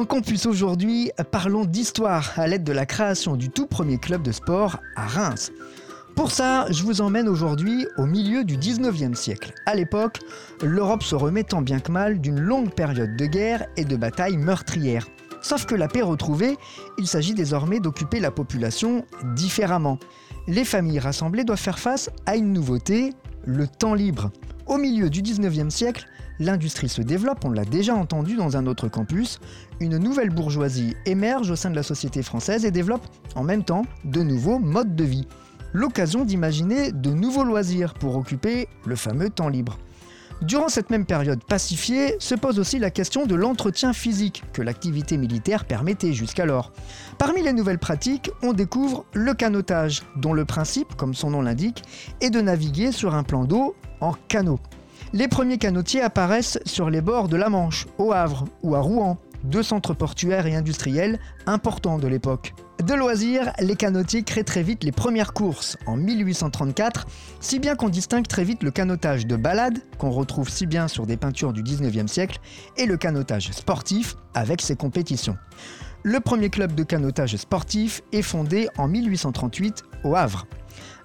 Dans Campus aujourd'hui, parlons d'histoire à l'aide de la création du tout premier club de sport à Reims. Pour ça, je vous emmène aujourd'hui au milieu du 19e siècle. À l'époque, l'Europe se remet tant bien que mal d'une longue période de guerre et de batailles meurtrières. Sauf que la paix retrouvée, il s'agit désormais d'occuper la population différemment. Les familles rassemblées doivent faire face à une nouveauté, le temps libre. Au milieu du 19e siècle, l'industrie se développe, on l'a déjà entendu dans un autre campus. Une nouvelle bourgeoisie émerge au sein de la société française et développe en même temps de nouveaux modes de vie. L'occasion d'imaginer de nouveaux loisirs pour occuper le fameux temps libre. Durant cette même période pacifiée, se pose aussi la question de l'entretien physique que l'activité militaire permettait jusqu'alors. Parmi les nouvelles pratiques, on découvre le canotage, dont le principe, comme son nom l'indique, est de naviguer sur un plan d'eau en canot. Les premiers canotiers apparaissent sur les bords de la Manche, au Havre ou à Rouen, deux centres portuaires et industriels importants de l'époque. De loisirs, les canotiers créent très vite les premières courses, en 1834, si bien qu'on distingue très vite le canotage de balade, qu'on retrouve si bien sur des peintures du 19e siècle, et le canotage sportif avec ses compétitions. Le premier club de canotage sportif est fondé en 1838 au Havre.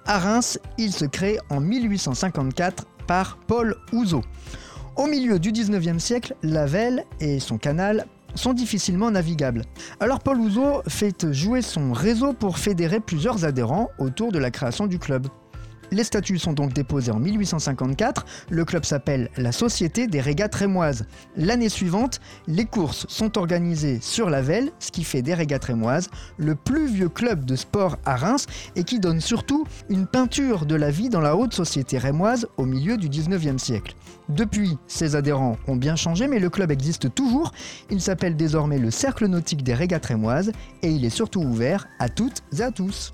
À Reims, il se crée en 1854 par Paul Houzeau. Au milieu du 19e siècle, la Vesle et son canal sont difficilement navigables. Alors Paul Houzeau fait jouer son réseau pour fédérer plusieurs adhérents autour de la création du club. Les statuts sont donc déposés en 1854, le club s'appelle la Société des Régates Rémoises. L'année suivante, les courses sont organisées sur la Vesle, ce qui fait des Régates Rémoises le plus vieux club de sport à Reims et qui donne surtout une peinture de la vie dans la haute société rémoise au milieu du 19e siècle. Depuis, ses adhérents ont bien changé, mais le club existe toujours. Il s'appelle désormais le Cercle Nautique des Régates Rémoises et il est surtout ouvert à toutes et à tous.